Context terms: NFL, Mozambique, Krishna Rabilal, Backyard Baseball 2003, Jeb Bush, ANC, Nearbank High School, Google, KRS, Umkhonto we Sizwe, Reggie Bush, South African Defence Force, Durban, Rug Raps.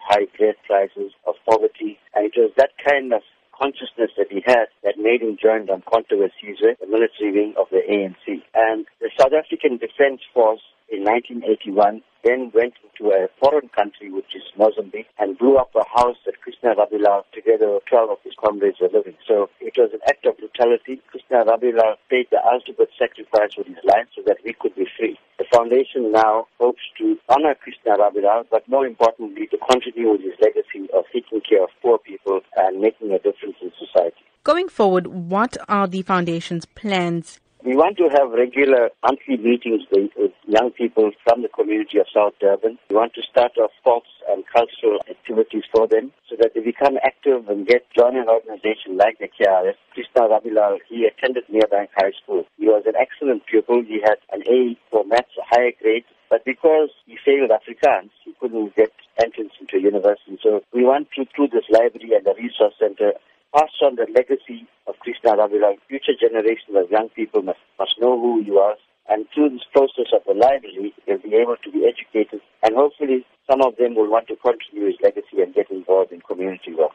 high gas prices, of poverty. And it was that kind of consciousness that he had that made him join the Umkhonto we Sizwe, the military wing of the ANC. And the South African Defence Force in 1981 then went into a foreign country, which is Mozambique, and blew up a house that Krishna Rabilal, together with 12 of his comrades, were living. So it was an act of brutality. Krishna Rabilal paid the ultimate sacrifice with his life so that we could be free. The foundation now hopes to honor Krishna Rabilal, but more importantly, to continue with his legacy of taking care of poor people and making a difference in society. Going forward, what are the foundation's plans? We want to have regular monthly meetings with young people from the community of South Durban. We want to start off sports and cultural activities for them so that they become active and join an organization like the KRS. Krishna Rabilal, he attended Nearbank High School. He was an excellent pupil. He had an A for maths, a higher grade. But because he failed Afrikaans, he couldn't get entrance into university. So we want to, through this library and the resource center, pass on the legacy of Krishna Rabilal. Future generations of young people must know who you are. And through this process of the library, they'll be able to be educated. And hopefully some of them will want to continue his legacy and get involved in community work.